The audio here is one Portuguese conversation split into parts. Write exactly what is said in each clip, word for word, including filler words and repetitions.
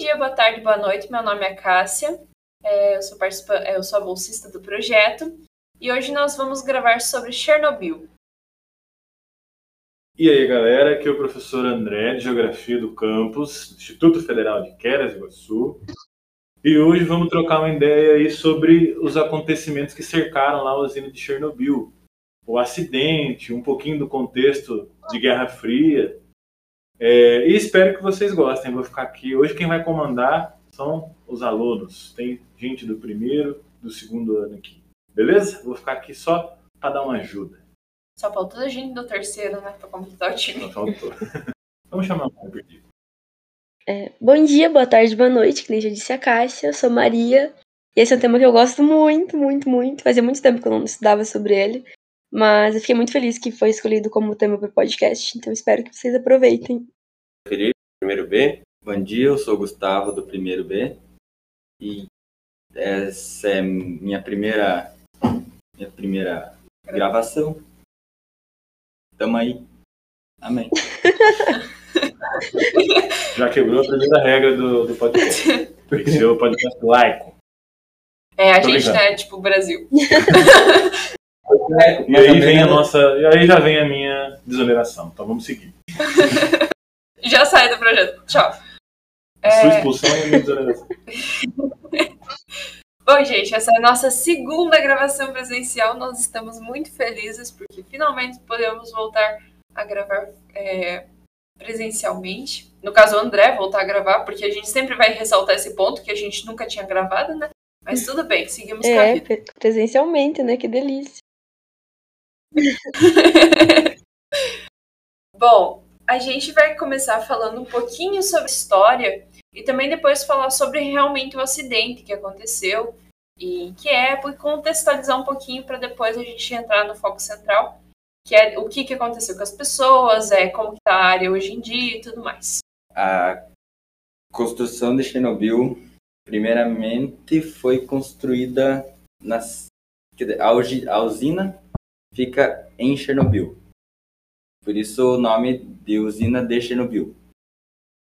dia, boa tarde, boa noite. Meu nome é Cássia, é, eu, sou participa... eu sou a bolsista do projeto e hoje nós vamos gravar sobre Chernobyl. E aí, galera, aqui é o professor André, de Geografia do Campus, do Instituto Federal de Foz do Iguaçu. E hoje vamos trocar uma ideia aí sobre os acontecimentos que cercaram lá a usina de Chernobyl. O acidente, um pouquinho do contexto de Guerra Fria. É, e espero que vocês gostem. Vou ficar aqui. Hoje quem vai comandar são os alunos. Tem gente do primeiro, do segundo ano aqui. Beleza? Vou ficar aqui só para dar uma ajuda. Só faltou a gente do terceiro, né? Para completar o time. Só faltou. Vamos chamar o Maria. É, bom dia, boa tarde, boa noite. Que nem já disse a Cássia. Eu sou Maria. E esse é um tema que eu gosto muito, muito, muito. Fazia muito tempo que eu não estudava sobre ele. Mas eu fiquei muito feliz que foi escolhido como tema para o podcast, então espero que vocês aproveitem. Felipe, primeiro B. Bom dia, eu sou o Gustavo, do primeiro B. E essa é minha primeira, minha primeira gravação. Tamo aí. Amém. Já quebrou a primeira regra do, do podcast. Tem que ser o podcast laico. É, a Tô gente tá, né, tipo, Brasil. É, e aí vem a nossa. E aí já vem a minha desoneração. Então vamos seguir. Já sai do projeto. Tchau. É... Sua expulsão e a minha desoneração. Bom, gente, essa é a nossa segunda gravação presencial. Nós estamos muito felizes porque finalmente podemos voltar a gravar é, presencialmente. No caso, o André voltar a gravar, porque a gente sempre vai ressaltar esse ponto que a gente nunca tinha gravado, né? Mas tudo bem, seguimos com a vida. É, presencialmente, né? Que delícia. Bom, a gente vai começar falando um pouquinho sobre história e também depois falar sobre realmente o acidente que aconteceu e que é e contextualizar um pouquinho para depois a gente entrar no foco central, que é o que, que aconteceu com as pessoas, é, como está a área hoje em dia e tudo mais. A construção de Chernobyl primeiramente foi construída nas, a usina fica em Chernobyl, por isso o nome de usina de Chernobyl.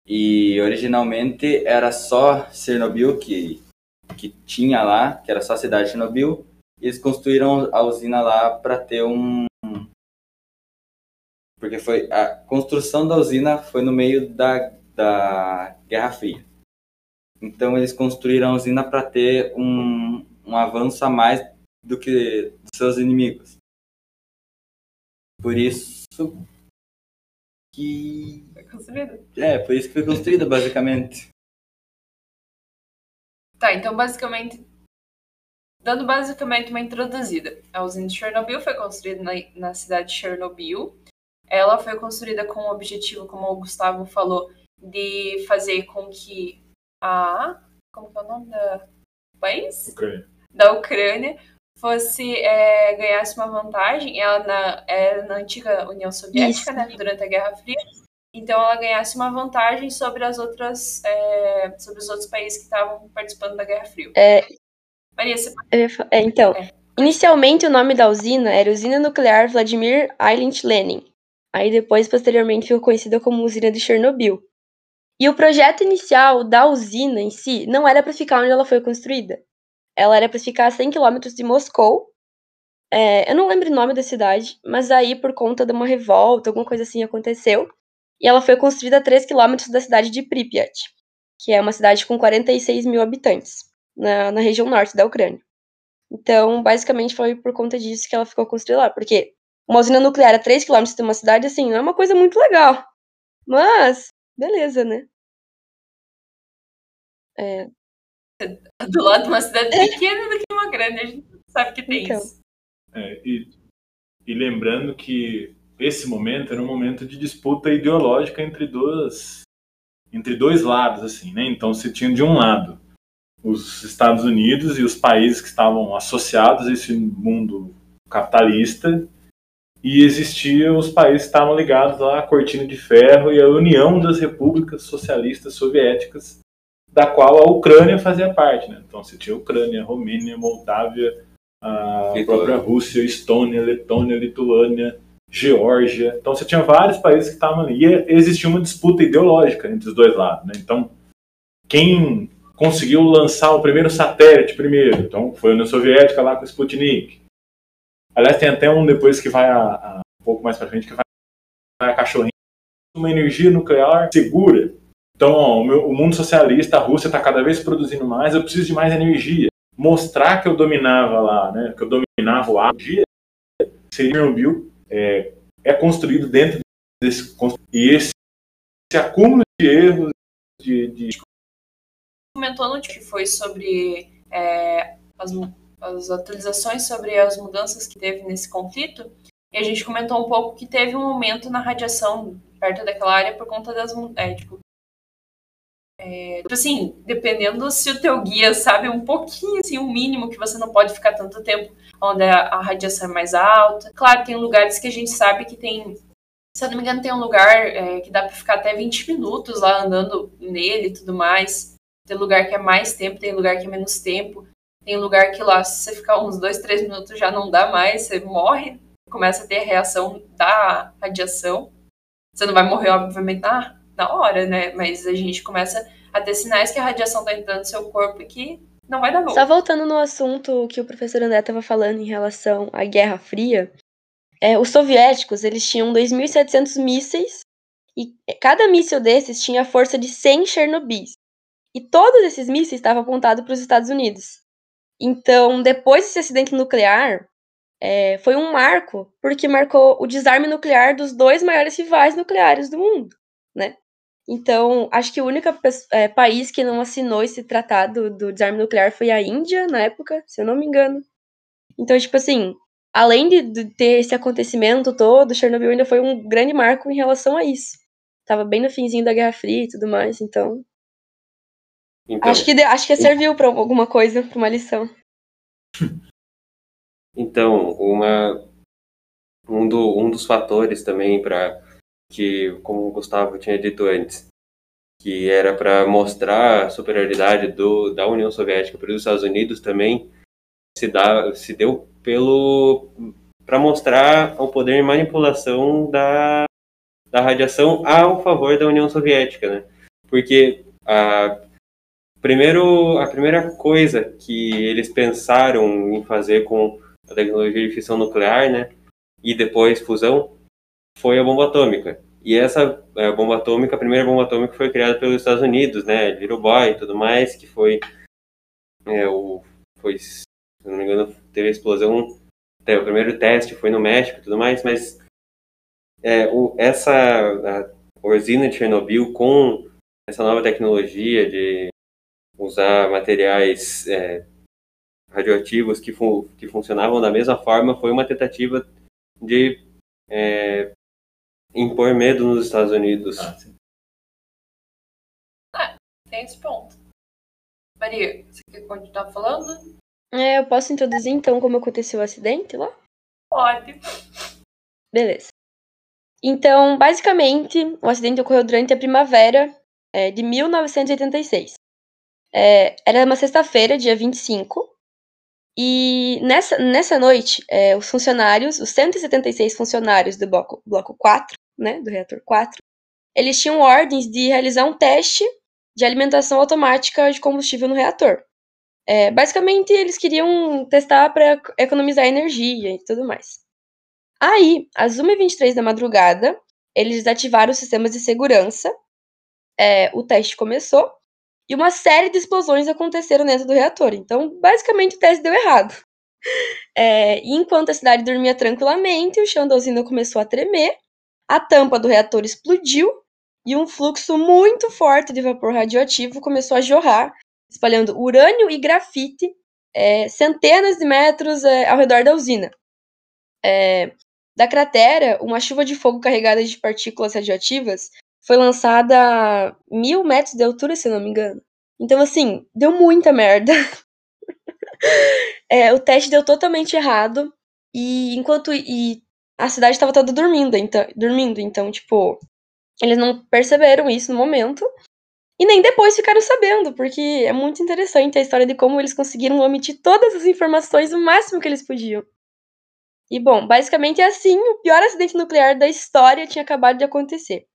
E originalmente era só Chernobyl que, que tinha lá, que era só a cidade de Chernobyl. Eles construíram a usina lá para ter um... Porque foi, a construção da usina foi no meio da, da Guerra Fria. Então eles construíram a usina para ter um, um avanço a mais do que dos seus inimigos. Por isso que... Foi construída. É, por isso que foi construída, basicamente. Tá, então basicamente... Dando basicamente uma introduzida. A usina de Chernobyl foi construída na, na cidade de Chernobyl. Ela foi construída com o objetivo, como o Gustavo falou, de fazer com que a... Como que é o nome da... país? Ucrânia. Da Ucrânia. Fosse, é, ganhasse uma vantagem, ela na, era na antiga União Soviética, né, durante a Guerra Fria, então ela ganhasse uma vantagem sobre as outras, é, sobre os outros países que estavam participando da Guerra Fria. É, Maria, você... é, então, é. Inicialmente o nome da usina era Usina Nuclear Vladimir Ilyich Lenin, aí depois, posteriormente, ficou conhecida como Usina de Chernobyl. E o projeto inicial da usina em si não era para ficar onde ela foi construída. Ela era para ficar a cem quilômetros de Moscou. É, eu não lembro o nome da cidade, mas aí, por conta de uma revolta, alguma coisa assim aconteceu. E ela foi construída a três quilômetros da cidade de Pripyat, que é uma cidade com quarenta e seis mil habitantes, na, na região norte da Ucrânia. Então, basicamente, foi por conta disso que ela ficou construída lá. Porque uma usina nuclear a três quilômetros de uma cidade, assim, não é uma coisa muito legal. Mas, beleza, né? É... do lado de uma cidade pequena do que uma grande, a gente sabe que tem então. Isso. É, e, e lembrando que esse momento era um momento de disputa ideológica entre dois, entre dois lados, assim, né? Então você tinha de um lado os Estados Unidos e os países que estavam associados a esse mundo capitalista e existiam os países que estavam ligados lá à Cortina de Ferro e à União das Repúblicas Socialistas Soviéticas, da qual a Ucrânia fazia parte, né? Então você tinha Ucrânia, Romênia, Moldávia, a Lituânia, própria Rússia, Estônia, Letônia, Lituânia, Geórgia. Então você tinha vários países que estavam ali. E existia uma disputa ideológica entre os dois lados, né? Então quem conseguiu lançar o primeiro satélite primeiro. Então, foi a União Soviética lá com o Sputnik. Aliás, tem até um depois que vai a, a, um pouco mais pra frente, que vai a cachorrinha. Uma energia nuclear segura. Então, ó, o, meu, o mundo socialista, a Rússia, está cada vez produzindo mais, eu preciso de mais energia. Mostrar que eu dominava lá, né, que eu dominava a energia, seria Chernobyl, é, é construído dentro desse... E esse, esse acúmulo de erros de... de... Comentou no que foi sobre é, as, as atualizações sobre as mudanças que teve nesse conflito, e a gente comentou um pouco que teve um aumento na radiação perto daquela área por conta das... É, tipo, é, assim, dependendo se o teu guia sabe um pouquinho, assim, o mínimo, que você não pode ficar tanto tempo onde a, a radiação é mais alta. Claro, tem lugares que a gente sabe que tem... Se eu não me engano, tem um lugar é, que dá para ficar até vinte minutos lá andando nele e tudo mais. Tem lugar que é mais tempo, tem lugar que é menos tempo. Tem lugar que lá, se você ficar uns dois, três minutos, já não dá mais, você morre. Começa a ter a reação da radiação. Você não vai morrer, obviamente, na, na hora, né? Mas a gente começa a ter sinais que a radiação tá entrando no seu corpo e que não vai dar bom. Só voltando no assunto que o professor André estava falando em relação à Guerra Fria, é, os soviéticos, eles tinham dois mil e setecentos mísseis e cada míssil desses tinha a força de cem Chernobis. E todos esses mísseis estavam apontados para os Estados Unidos. Então, depois desse acidente nuclear... É, foi um marco, porque marcou o desarme nuclear dos dois maiores rivais nucleares do mundo, né? Então, acho que o único é, país que não assinou esse tratado do desarme nuclear foi a Índia, na época, se eu não me engano. Então, tipo assim, além de ter esse acontecimento todo, Chernobyl ainda foi um grande marco em relação a isso. Tava bem no finzinho da Guerra Fria e tudo mais, então... então... Acho que, acho que serviu para alguma coisa, para uma lição. Então, uma, um, do, um dos fatores também para que, como o Gustavo tinha dito antes, que era para mostrar a superioridade do, da União Soviética para os Estados Unidos também, se, dá, se deu pelo para mostrar o poder de manipulação da, da radiação ao favor da União Soviética, né? Porque a... Primeiro, a primeira coisa que eles pensaram em fazer com a tecnologia de fissão nuclear, né, e depois fusão, foi a bomba atômica. E essa a bomba atômica, a primeira bomba atômica foi criada pelos Estados Unidos, né, Little Boy e tudo mais, que foi, é, o, foi, se não me engano, teve a explosão, até o primeiro teste foi no México e tudo mais, mas é, o, essa a usina de Chernobyl com essa nova tecnologia de usar materiais é, radioativos que, fun- que funcionavam da mesma forma, foi uma tentativa de é, impor medo nos Estados Unidos. Ah, ah tem esse ponto. Maria, você quer continuar falando? É, eu posso introduzir então como aconteceu o acidente lá? Pode. Beleza. Então, basicamente, o acidente ocorreu durante a primavera é, de mil novecentos e oitenta e seis. É, era uma sexta-feira, dia vinte e cinco, e nessa, nessa noite, é, os funcionários, os cento e setenta e seis funcionários do bloco, bloco quatro, né, do reator quatro, eles tinham ordens de realizar um teste de alimentação automática de combustível no reator. É, basicamente, eles queriam testar para economizar energia e tudo mais. Aí, às uma e vinte e três da madrugada, eles desativaram os sistemas de segurança, é, o teste começou, e uma série de explosões aconteceram dentro do reator. Então, basicamente, o teste deu errado. É, enquanto a cidade dormia tranquilamente, o chão da usina começou a tremer, a tampa do reator explodiu e um fluxo muito forte de vapor radioativo começou a jorrar, espalhando urânio e grafite é, centenas de metros é, ao redor da usina. É, da cratera, uma chuva de fogo carregada de partículas radioativas foi lançada a mil metros de altura, se eu não me engano. Então, assim, deu muita merda. é, o teste deu totalmente errado. E enquanto e a cidade estava toda dormindo então, dormindo, então, tipo, eles não perceberam isso no momento. E nem depois ficaram sabendo, porque é muito interessante a história de como eles conseguiram omitir todas as informações o máximo que eles podiam. E, bom, basicamente é assim, o pior acidente nuclear da história tinha acabado de acontecer.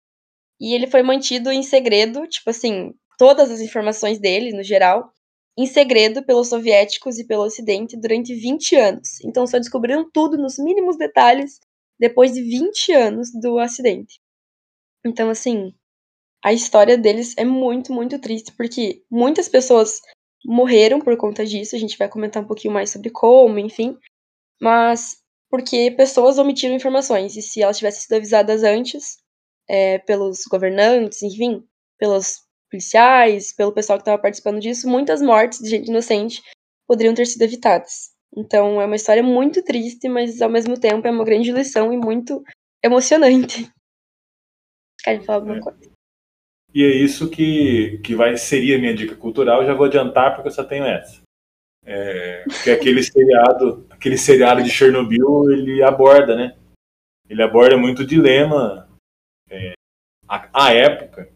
E ele foi mantido em segredo, tipo assim, todas as informações dele, no geral, em segredo pelos soviéticos e pelo Ocidente durante vinte anos. Então só descobriram tudo nos mínimos detalhes depois de vinte anos do acidente. Então, assim, a história deles é muito, muito triste, porque muitas pessoas morreram por conta disso. A gente vai comentar um pouquinho mais sobre como, enfim. Mas porque pessoas omitiram informações, e se elas tivessem sido avisadas antes, é, pelos governantes, enfim, pelos policiais, pelo pessoal que estava participando disso, muitas mortes de gente inocente poderiam ter sido evitadas. Então é uma história muito triste, mas ao mesmo tempo é uma grande lição e muito emocionante. Querem falar alguma coisa? E é isso que, que vai, seria a minha dica cultural. Já vou adiantar porque eu só tenho essa. É, que aquele seriado, aquele seriado de Chernobyl, ele aborda, né? Ele aborda muito o dilema, é, a, a época,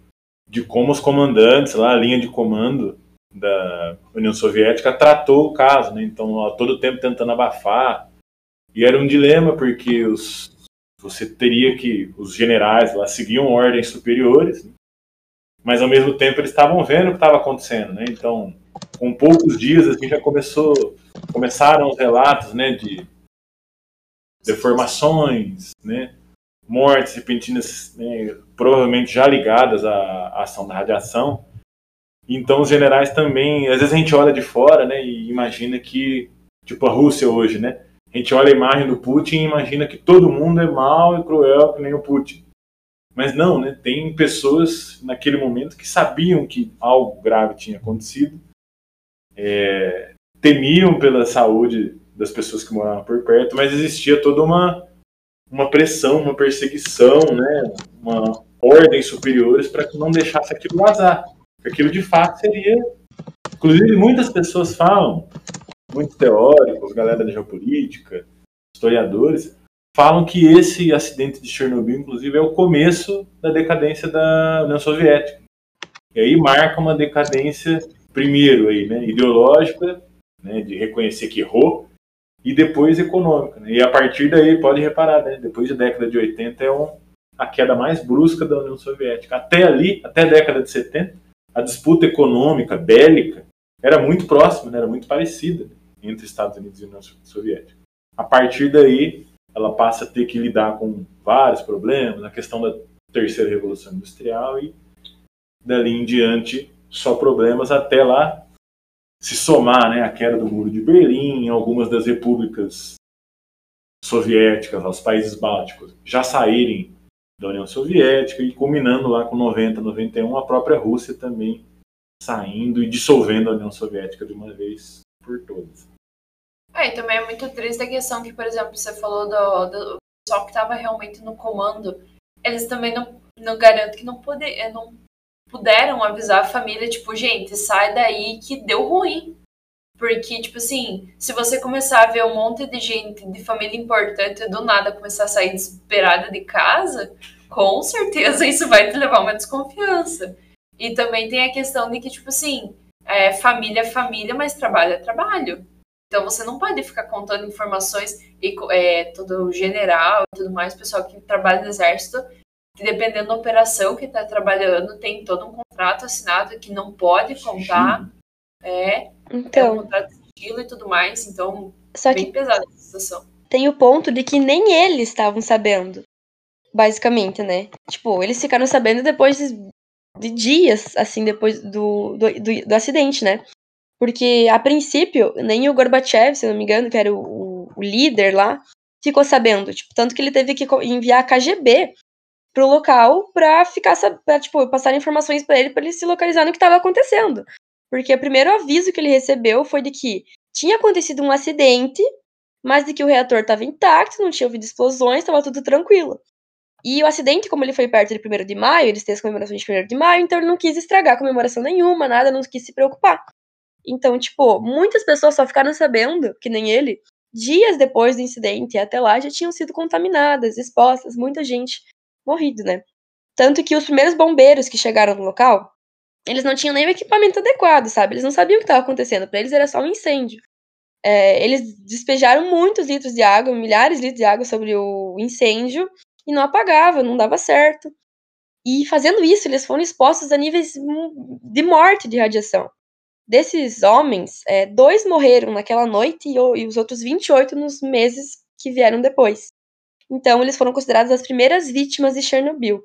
de como os comandantes, lá, a linha de comando da União Soviética tratou o caso, né? Então, a todo tempo tentando abafar. E era um dilema porque os, você teria que, os generais lá seguiam ordens superiores, né? Mas ao mesmo tempo eles estavam vendo o que estava acontecendo, né? Então, com poucos dias assim já começou, começaram os relatos, né, de deformações, né, mortes repentinas, né, provavelmente já ligadas à, à ação da radiação. Então os generais também, às vezes a gente olha de fora, né, e imagina que, tipo a Rússia hoje, né, a gente olha a imagem do Putin e imagina que todo mundo é mau e cruel que nem o Putin. Mas não, né? Tem pessoas naquele momento que sabiam que algo grave tinha acontecido, é, temiam pela saúde das pessoas que moravam por perto, mas existia toda uma, uma pressão, uma perseguição, né? Uma ordem superiores para que não deixasse aquilo vazar. Aquilo de fato seria... Inclusive muitas pessoas falam, muitos teóricos, galera da geopolítica, historiadores... falam que esse acidente de Chernobyl, inclusive, é o começo da decadência da União Soviética. E aí marca uma decadência, primeiro, aí, né, ideológica, né, de reconhecer que errou, e depois econômica. Né? E a partir daí, pode reparar, né, depois da década de oitenta é um, a queda mais brusca da União Soviética. Até ali, até a década de setenta, a disputa econômica, bélica, era muito próxima, né, era muito parecida, né, entre Estados Unidos e União Soviética. A partir daí... ela passa a ter que lidar com vários problemas, a questão da terceira revolução industrial, e dali em diante só problemas até lá se somar, né, a queda do Muro de Berlim, algumas das repúblicas soviéticas, os países bálticos já saírem da União Soviética, e culminando lá com noventa, noventa e um, a própria Rússia também saindo e dissolvendo a União Soviética de uma vez por todas. É, e também é muito triste a questão que, por exemplo, você falou do, do pessoal que estava realmente no comando. Eles também não, não garanto que não, pode, não puderam avisar a família, tipo, gente, sai daí que deu ruim. Porque, tipo assim, se você começar a ver um monte de gente, de família importante, do nada começar a sair desesperada de casa, com certeza isso vai te levar a uma desconfiança. E também tem a questão de que, tipo assim, é, família é família, mas trabalho é trabalho. Então, você não pode ficar contando informações, e é, todo general e tudo mais, pessoal que trabalha no exército, que dependendo da operação que está trabalhando, tem todo um contrato assinado que não pode contar. É, então, é um contrato de sigilo e tudo mais. Então, só bem pesada essa situação. Tem o ponto de que nem eles estavam sabendo, basicamente, né? Tipo, eles ficaram sabendo depois de dias, assim, depois do, do, do, do acidente, né? Porque, a princípio, nem o Gorbachev, se não me engano, que era o, o, o líder lá, ficou sabendo. Tipo, tanto que ele teve que enviar a K G B pro local pra ficar, pra, tipo, passar informações pra ele, pra ele se localizar no que estava acontecendo. Porque o primeiro aviso que ele recebeu foi de que tinha acontecido um acidente, mas de que o reator estava intacto, não tinha ouvido explosões, estava tudo tranquilo. E o acidente, como ele foi perto de primeiro de maio, eles têm as comemorações de primeiro de maio, então ele não quis estragar comemoração nenhuma, nada, não quis se preocupar. Então, tipo, muitas pessoas só ficaram sabendo, que nem ele, dias depois do incidente, e até lá já tinham sido contaminadas, expostas, muita gente morrido, né? Tanto que os primeiros bombeiros que chegaram no local, eles não tinham nem o equipamento adequado, sabe? Eles não sabiam o que estava acontecendo, pra eles era só um incêndio. É, eles despejaram muitos litros de água, milhares de litros de água sobre o incêndio, e não apagava, não dava certo. E fazendo isso, eles foram expostos a níveis de morte de radiação. Desses homens, é, dois morreram naquela noite e, e os outros vinte e oito nos meses que vieram depois. Então, eles foram considerados as primeiras vítimas de Chernobyl.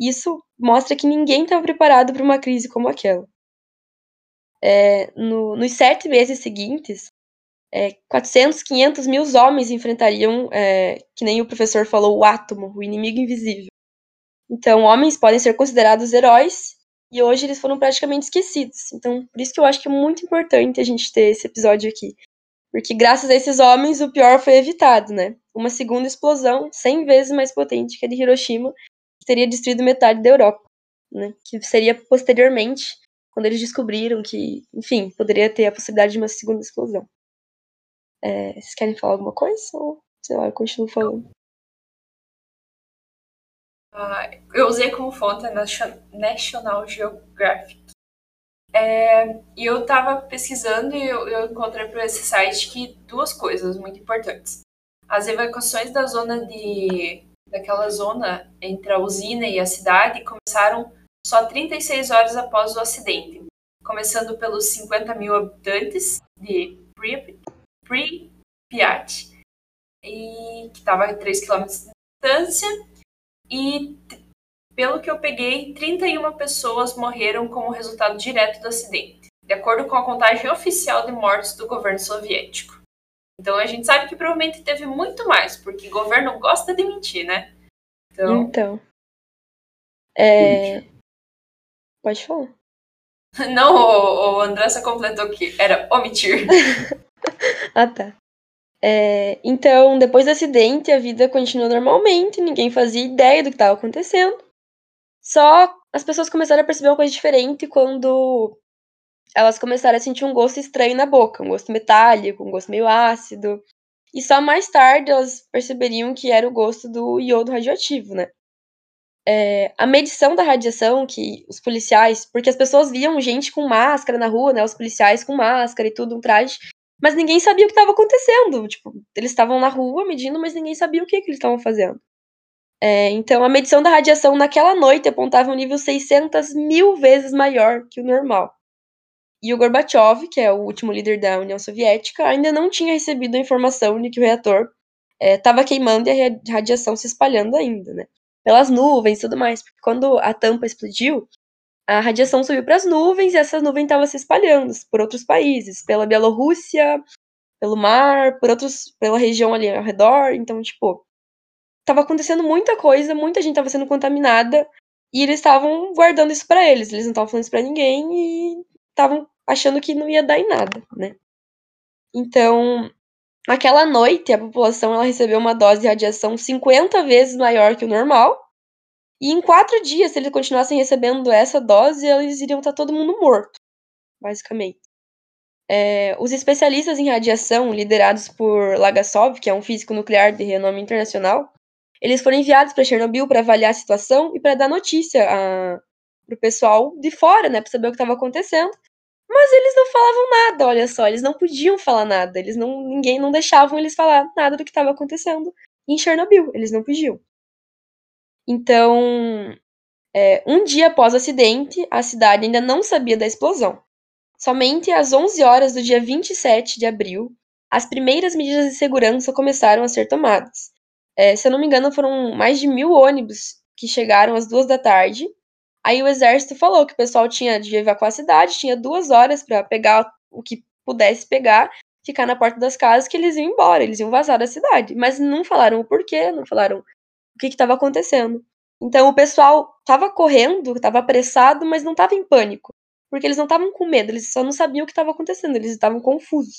Isso mostra que ninguém estava preparado para uma crise como aquela. É, no, nos sete meses seguintes, é, quatrocentos, quinhentos mil homens enfrentariam, é, que nem o professor falou, o átomo, o inimigo invisível. Então, homens podem ser considerados heróis, e hoje eles foram praticamente esquecidos. Então, por isso que eu acho que é muito importante a gente ter esse episódio aqui. Porque graças a esses homens, o pior foi evitado, né? Uma segunda explosão, cem vezes mais potente que a de Hiroshima, que teria destruído metade da Europa, né? Que seria posteriormente, quando eles descobriram que, enfim, poderia ter a possibilidade de uma segunda explosão. É, vocês querem falar alguma coisa? Ou, sei lá, eu continuo falando. Uh, eu usei como fonte a National Geographic. É, e eu estava pesquisando e eu, eu encontrei para esse site que duas coisas muito importantes. As evacuações da zona de, daquela zona entre a usina e a cidade começaram só trinta e seis horas após o acidente, começando pelos cinquenta mil habitantes de Pripyat, e que estava a três quilômetros de distância. E, pelo que eu peguei, trinta e uma pessoas morreram como resultado direto do acidente, de acordo com a contagem oficial de mortes do governo soviético. Então, a gente sabe que provavelmente teve muito mais, porque o governo gosta de mentir, né? Então... então é... Pode falar. Não, o, o André só completou que era omitir. Ah, tá. É, então, depois do acidente, a vida continuou normalmente, ninguém fazia ideia do que estava acontecendo. Só as pessoas começaram a perceber uma coisa diferente quando elas começaram a sentir um gosto estranho na boca, um gosto metálico, um gosto meio ácido. E só mais tarde elas perceberiam que era o gosto do iodo radioativo, né? É, a medição da radiação que os policiais... Porque as pessoas viam gente com máscara na rua, né? Os policiais com máscara e tudo, um traje... Mas ninguém sabia o que estava acontecendo. Tipo, eles estavam na rua medindo, mas ninguém sabia o que, que eles estavam fazendo. É, então, a medição da radiação naquela noite apontava um nível seiscentas mil vezes maior que o normal. E o Gorbachev, que é o último líder da União Soviética, ainda não tinha recebido a informação de que o reator estava é, queimando e a radiação se espalhando ainda, né? Pelas nuvens e tudo mais. Porque quando a tampa explodiu, a radiação subiu para as nuvens e essa nuvem estava se espalhando por outros países, pela Bielorrússia, pelo mar, por outros, pela região ali ao redor. Então, tipo, estava acontecendo muita coisa, muita gente estava sendo contaminada e eles estavam guardando isso para eles. Eles não estavam falando isso para ninguém e estavam achando que não ia dar em nada, né? Então, naquela noite, a população ela recebeu uma dose de radiação cinquenta vezes maior que o normal. E em quatro dias, se eles continuassem recebendo essa dose, eles iriam estar todo mundo morto, basicamente. É, os especialistas em radiação, liderados por Legasov, que é um físico nuclear de renome internacional, eles foram enviados para Chernobyl para avaliar a situação e para dar notícia para o pessoal de fora, né, para saber o que estava acontecendo. Mas eles não falavam nada, olha só, eles não podiam falar nada, eles não, ninguém não deixavam eles falar nada do que estava acontecendo em Chernobyl, eles não podiam. Então, é, um dia após o acidente, a cidade ainda não sabia da explosão. Somente às onze horas do dia vinte e sete de abril, as primeiras medidas de segurança começaram a ser tomadas. É, se eu não me engano, foram mais de mil ônibus que chegaram às duas da tarde. Aí o exército falou que o pessoal tinha de evacuar a cidade, tinha duas horas para pegar o que pudesse pegar, ficar na porta das casas, que eles iam embora, eles iam vazar da cidade. Mas não falaram o porquê, não falaram... o que estava acontecendo. Então o pessoal estava correndo, estava apressado, mas não estava em pânico, porque eles não estavam com medo, eles só não sabiam o que estava acontecendo, eles estavam confusos.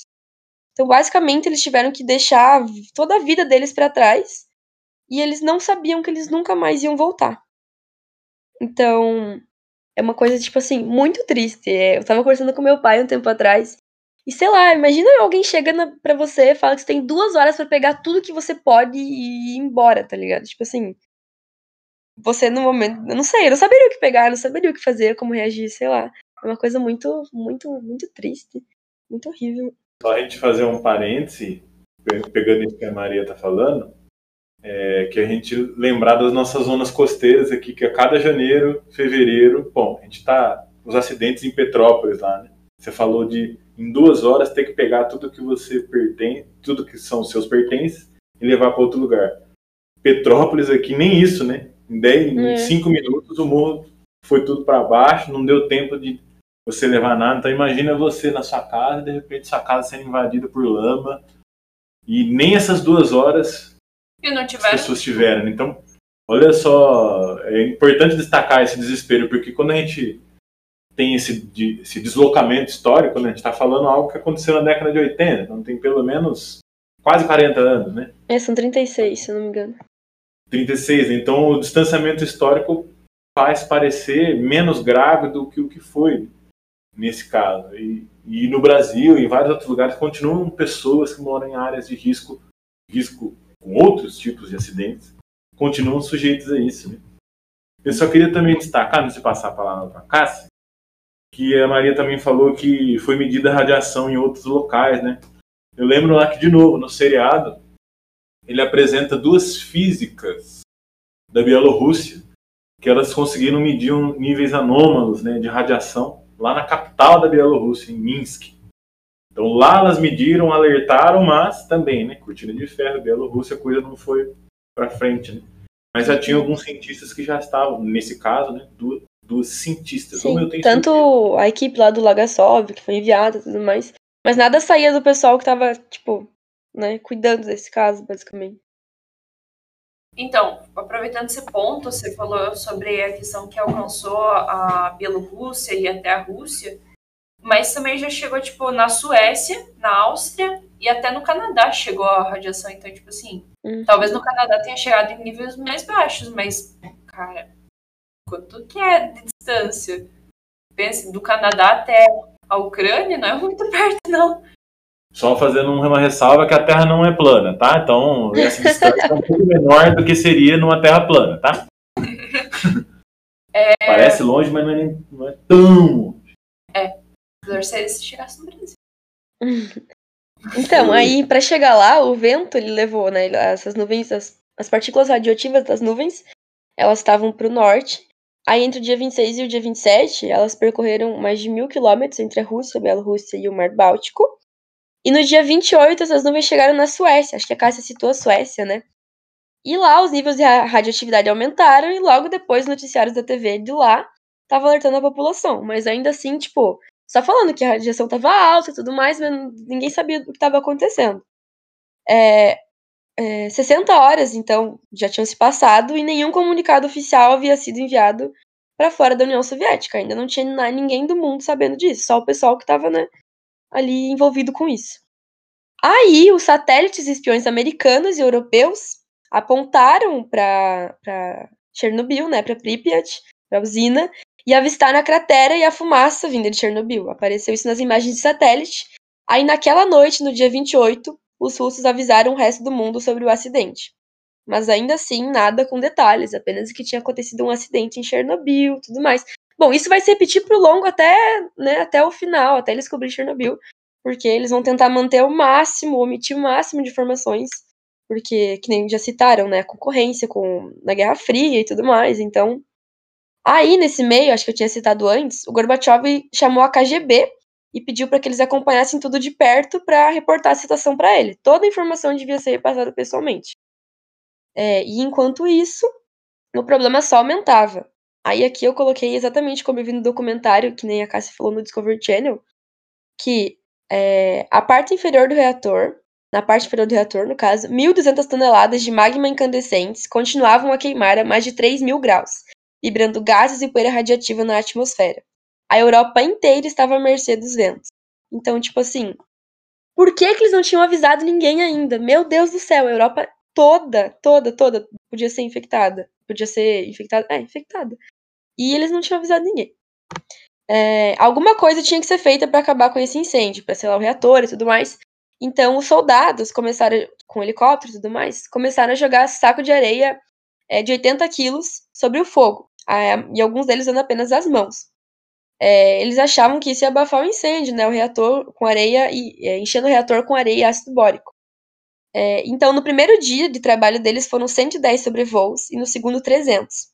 Então basicamente eles tiveram que deixar toda a vida deles para trás e eles não sabiam que eles nunca mais iam voltar. Então é uma coisa tipo assim, muito triste. Eu estava conversando com meu pai um tempo atrás e sei lá, imagina alguém chegando pra você e fala que você tem duas horas pra pegar tudo que você pode e ir embora, tá ligado? Tipo assim, você no momento, eu não sei, eu não saberia o que pegar, eu não saberia o que fazer, como reagir, sei lá. É uma coisa muito, muito, muito triste, muito horrível. Só a gente fazer um parêntese, pegando isso que a Maria tá falando, É, que a gente lembrar das nossas zonas costeiras aqui, que a cada janeiro, fevereiro, bom, a gente está nos acidentes em Petrópolis lá, né? Você falou de, em duas horas, ter que pegar tudo que você pertence, tudo que são seus pertences, e levar para outro lugar. Petrópolis aqui, nem isso, né? Em dez, é. em cinco minutos, o morro foi tudo para baixo, não deu tempo de você levar nada. Então, imagina você na sua casa, de repente, sua casa sendo invadida por lama, e nem essas duas horas... Não tiveram. As pessoas tiveram. Então, olha só, é importante destacar esse desespero, porque quando a gente tem esse, de, esse deslocamento histórico, né, a gente está falando algo que aconteceu na década de oitenta, então tem pelo menos quase quarenta anos, né? É, são trinta e seis, se não me engano. trinta e seis, então o distanciamento histórico faz parecer menos grave do que o que foi nesse caso. E, e no Brasil e em vários outros lugares continuam pessoas que moram em áreas de risco, risco com outros tipos de acidentes, continuam sujeitos a isso, né? Eu só queria também destacar, antes de passar a palavra para a Cássia, que a Maria também falou que foi medida a radiação em outros locais, né? Eu lembro lá que, de novo, no seriado, ele apresenta duas físicas da Bielorrússia, que elas conseguiram medir um, níveis anômalos, né, de radiação lá na capital da Bielorrússia, em Minsk. Então lá elas mediram, alertaram, mas também, né, cortina de ferro, Bielorrússia, a coisa não foi para frente, né? Mas já tinha alguns cientistas que já estavam, nesse caso, né, duas, duas cientistas. Sim, eu tenho tanto certeza. A equipe lá do Legasov, que foi enviada e tudo mais, mas nada saía do pessoal que tava, tipo, né, cuidando desse caso, basicamente. Então, aproveitando esse ponto, você falou sobre a questão que alcançou a Bielorrússia e até a Rússia, mas também já chegou, tipo, na Suécia, na Áustria e até no Canadá chegou a radiação. Então, tipo assim, hum. talvez no Canadá tenha chegado em níveis mais baixos, mas, cara, quanto que é de distância? Pense, do Canadá até a Ucrânia não é muito perto, não. Só fazendo uma ressalva que a Terra não é plana, tá? Então, essa distância é um pouco menor do que seria numa Terra plana, tá? É... Parece longe, mas não é, nem, não é tão... É. Se chegasse no Brasil. Então, aí, para chegar lá, o vento, ele levou, né, essas nuvens, as, as partículas radioativas das nuvens, elas estavam pro norte. Aí, entre o dia vinte e seis e o dia vinte e sete, elas percorreram mais de mil quilômetros entre a Rússia, a Bielorrússia e o Mar Báltico. E no dia vinte e oito, essas nuvens chegaram na Suécia. Acho que a Cássia citou a Suécia, né? E lá, os níveis de radioatividade aumentaram e logo depois, noticiários da T V de lá estavam alertando a população. Mas ainda assim, tipo... Só falando que a radiação estava alta e tudo mais, mas ninguém sabia o que estava acontecendo. É, é, sessenta horas, então, já tinham se passado e nenhum comunicado oficial havia sido enviado para fora da União Soviética. Ainda não tinha ninguém do mundo sabendo disso, só o pessoal que estava, né, ali envolvido com isso. Aí, os satélites e espiões americanos e europeus apontaram para Chernobyl, né, para Pripyat, para a usina, e avistaram a cratera e a fumaça vinda de Chernobyl. Apareceu isso nas imagens de satélite. Aí, naquela noite, no dia vinte e oito, os russos avisaram o resto do mundo sobre o acidente. Mas, ainda assim, nada com detalhes. Apenas que tinha acontecido um acidente em Chernobyl e tudo mais. Bom, isso vai se repetir pro longo até, né, até o final, até eles cobrirem Chernobyl. Porque eles vão tentar manter o máximo, omitir o máximo de informações. Porque, que nem já citaram, né, a concorrência com, na Guerra Fria e tudo mais. Então... Aí, nesse meio, acho que eu tinha citado antes, o Gorbachev chamou a K G B e pediu para que eles acompanhassem tudo de perto para reportar a situação para ele. Toda a informação devia ser repassada pessoalmente. É, e enquanto isso, o problema só aumentava. Aí aqui eu coloquei exatamente como eu vi no documentário, que nem a Cássia falou no Discovery Channel, que é, a parte inferior do reator, na parte inferior do reator, no caso, mil e duzentas toneladas de magma incandescentes continuavam a queimar a mais de três mil graus. Liberando gases e poeira radiativa na atmosfera. A Europa inteira estava à mercê dos ventos. Então, tipo assim, por que que eles não tinham avisado ninguém ainda? Meu Deus do céu, a Europa toda, toda, toda podia ser infectada. Podia ser infectada, é, infectada. E eles não tinham avisado ninguém. É, alguma coisa tinha que ser feita para acabar com esse incêndio, para selar o reator e tudo mais. Então, os soldados começaram, com helicóptero e tudo mais, começaram a jogar saco de areia é, de oitenta quilos sobre o fogo. Ah, e alguns deles usando apenas as mãos. É, eles achavam que isso ia abafar o incêndio, né? O reator com areia e é, enchendo o reator com areia e ácido bórico. É, então, no primeiro dia de trabalho deles foram cento e dez sobrevoos e no segundo trezentos.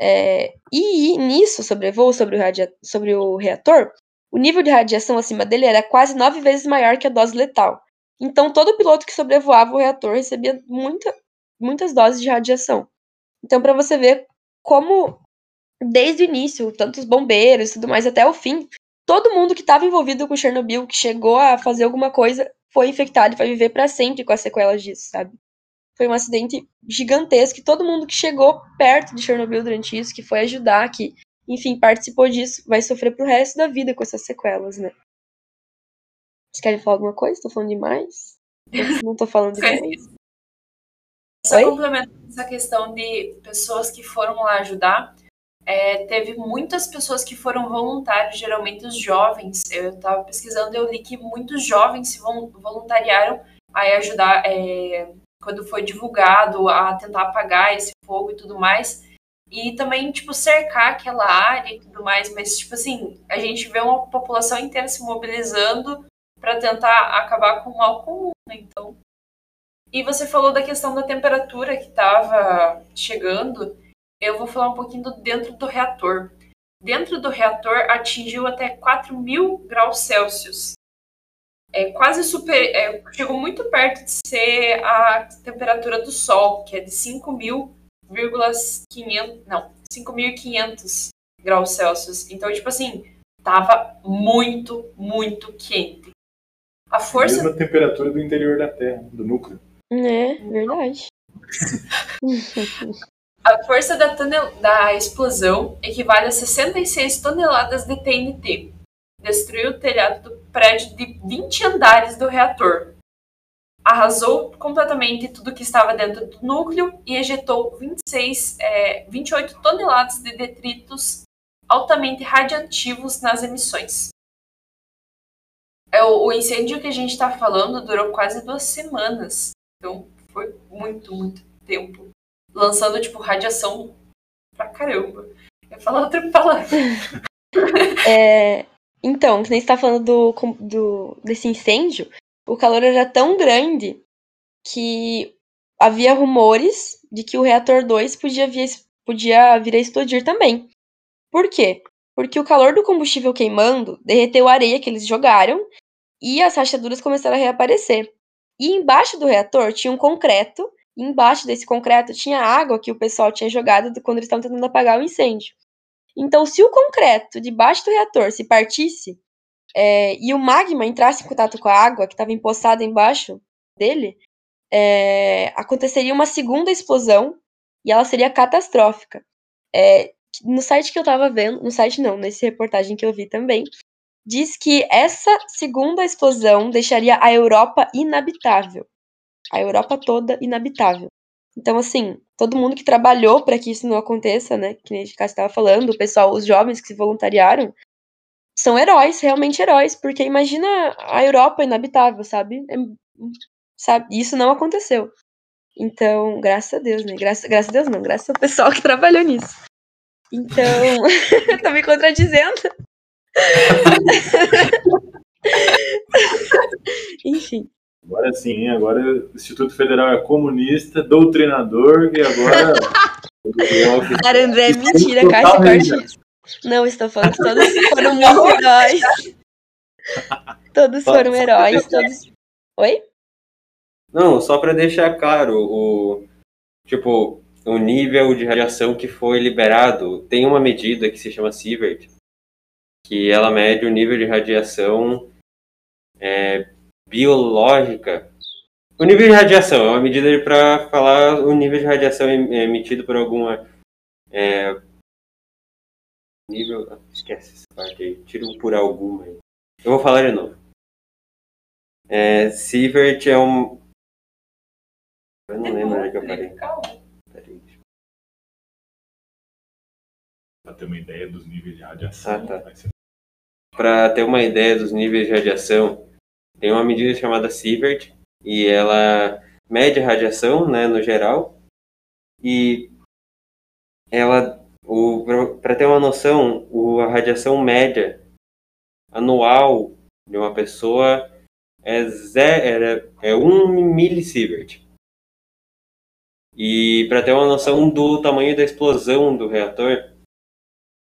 É, e nisso, sobrevoo sobre o, radia- sobre o reator, o nível de radiação acima dele era quase nove vezes maior que a dose letal. Então, todo piloto que sobrevoava o reator recebia muita, muitas doses de radiação. Então, para você ver como, desde o início, tanto os bombeiros e tudo mais até o fim, todo mundo que estava envolvido com Chernobyl, que chegou a fazer alguma coisa, foi infectado e vai viver para sempre com as sequelas disso, sabe? Foi um acidente gigantesco e todo mundo que chegou perto de Chernobyl durante isso, que foi ajudar, que, enfim, participou disso, vai sofrer pro resto da vida com essas sequelas, né? Vocês querem falar alguma coisa? Tô falando demais? Não tô falando demais? Só complementando essa questão de pessoas que foram lá ajudar, é, teve muitas pessoas que foram voluntárias, geralmente os jovens. Eu tava pesquisando e eu li que muitos jovens se voluntariaram a ajudar é, quando foi divulgado, a tentar apagar esse fogo e tudo mais. E também, tipo, cercar aquela área e tudo mais. Mas, tipo assim, a gente vê uma população inteira se mobilizando para tentar acabar com o mal comum, né? Então... E você falou da questão da temperatura que estava chegando. Eu vou falar um pouquinho do dentro do reator. Dentro do reator atingiu até quatro mil graus Celsius. É quase super... É, chegou muito perto de ser a temperatura do Sol, que é de cinco mil e quinhentos, não, cinco mil e quinhentos graus Celsius. Então, tipo assim, tava muito, muito quente. A força... A mesma temperatura do interior da Terra, do núcleo. É, verdade. A força da, tonel... da explosão equivale a sessenta e seis toneladas de T N T. Destruiu o telhado do prédio de vinte andares do reator. Arrasou completamente tudo que estava dentro do núcleo e ejetou vinte e seis, é, vinte e oito toneladas de detritos altamente radioativos nas emissões. É, o, o incêndio que a gente está falando durou quase duas semanas. Então, foi muito, muito tempo. Lançando, tipo, radiação pra caramba. Eu ia falar outra palavra. é, então, que nem você está falando do, do, desse incêndio... O calor era tão grande que havia rumores de que o reator dois podia vir, podia vir a explodir também. Por quê? Porque o calor do combustível queimando derreteu a areia que eles jogaram e as rachaduras começaram a reaparecer. E embaixo do reator tinha um concreto, e embaixo desse concreto tinha água que o pessoal tinha jogado quando eles estavam tentando apagar o incêndio. Então, se o concreto debaixo do reator se partisse, É, e o magma entrasse em contato com a água que estava empoçada embaixo dele, é, aconteceria uma segunda explosão e ela seria catastrófica. É, no site que eu estava vendo, no site não, nesse reportagem que eu vi também, diz que essa segunda explosão deixaria a Europa inabitável. A Europa toda inabitável. Então, assim, todo mundo que trabalhou para que isso não aconteça, né, que nem a Cássia estava falando, o pessoal, os jovens que se voluntariaram, são heróis, realmente heróis, porque imagina a Europa inabitável, sabe? É, sabe? Isso não aconteceu. Então, graças a Deus, né? Graças, graças a Deus não, graças ao pessoal que trabalhou nisso. Então, eu tô me contradizendo. Enfim. Agora sim, hein? Agora o Instituto Federal é comunista, doutrinador, e agora... Cara, André, mentira, Cássia, corte isso. Não, estou falando que todos foram muito heróis. Todos foram heróis. Todos... Oi? Não, só para deixar claro, o, tipo, o nível de radiação que foi liberado, tem uma medida que se chama Sievert, que ela mede o nível de radiação é, biológica. O nível de radiação é uma medida para falar o nível de radiação emitido por alguma... É, nível... Esquece essa parte aí. Tiro por alguma aí. Eu vou falar de novo. É, Sievert é um... Eu não lembro onde que eu parei. Peraí. Pra ter uma ideia dos níveis de radiação. Ah, tá. Ser... Pra ter uma ideia dos níveis de radiação, tem uma medida chamada Sievert, e ela mede a radiação, né, no geral, e ela... Para ter uma noção, o, a radiação média anual de uma pessoa é, zero, é, é um milisievert. E para ter uma noção do tamanho da explosão do reator,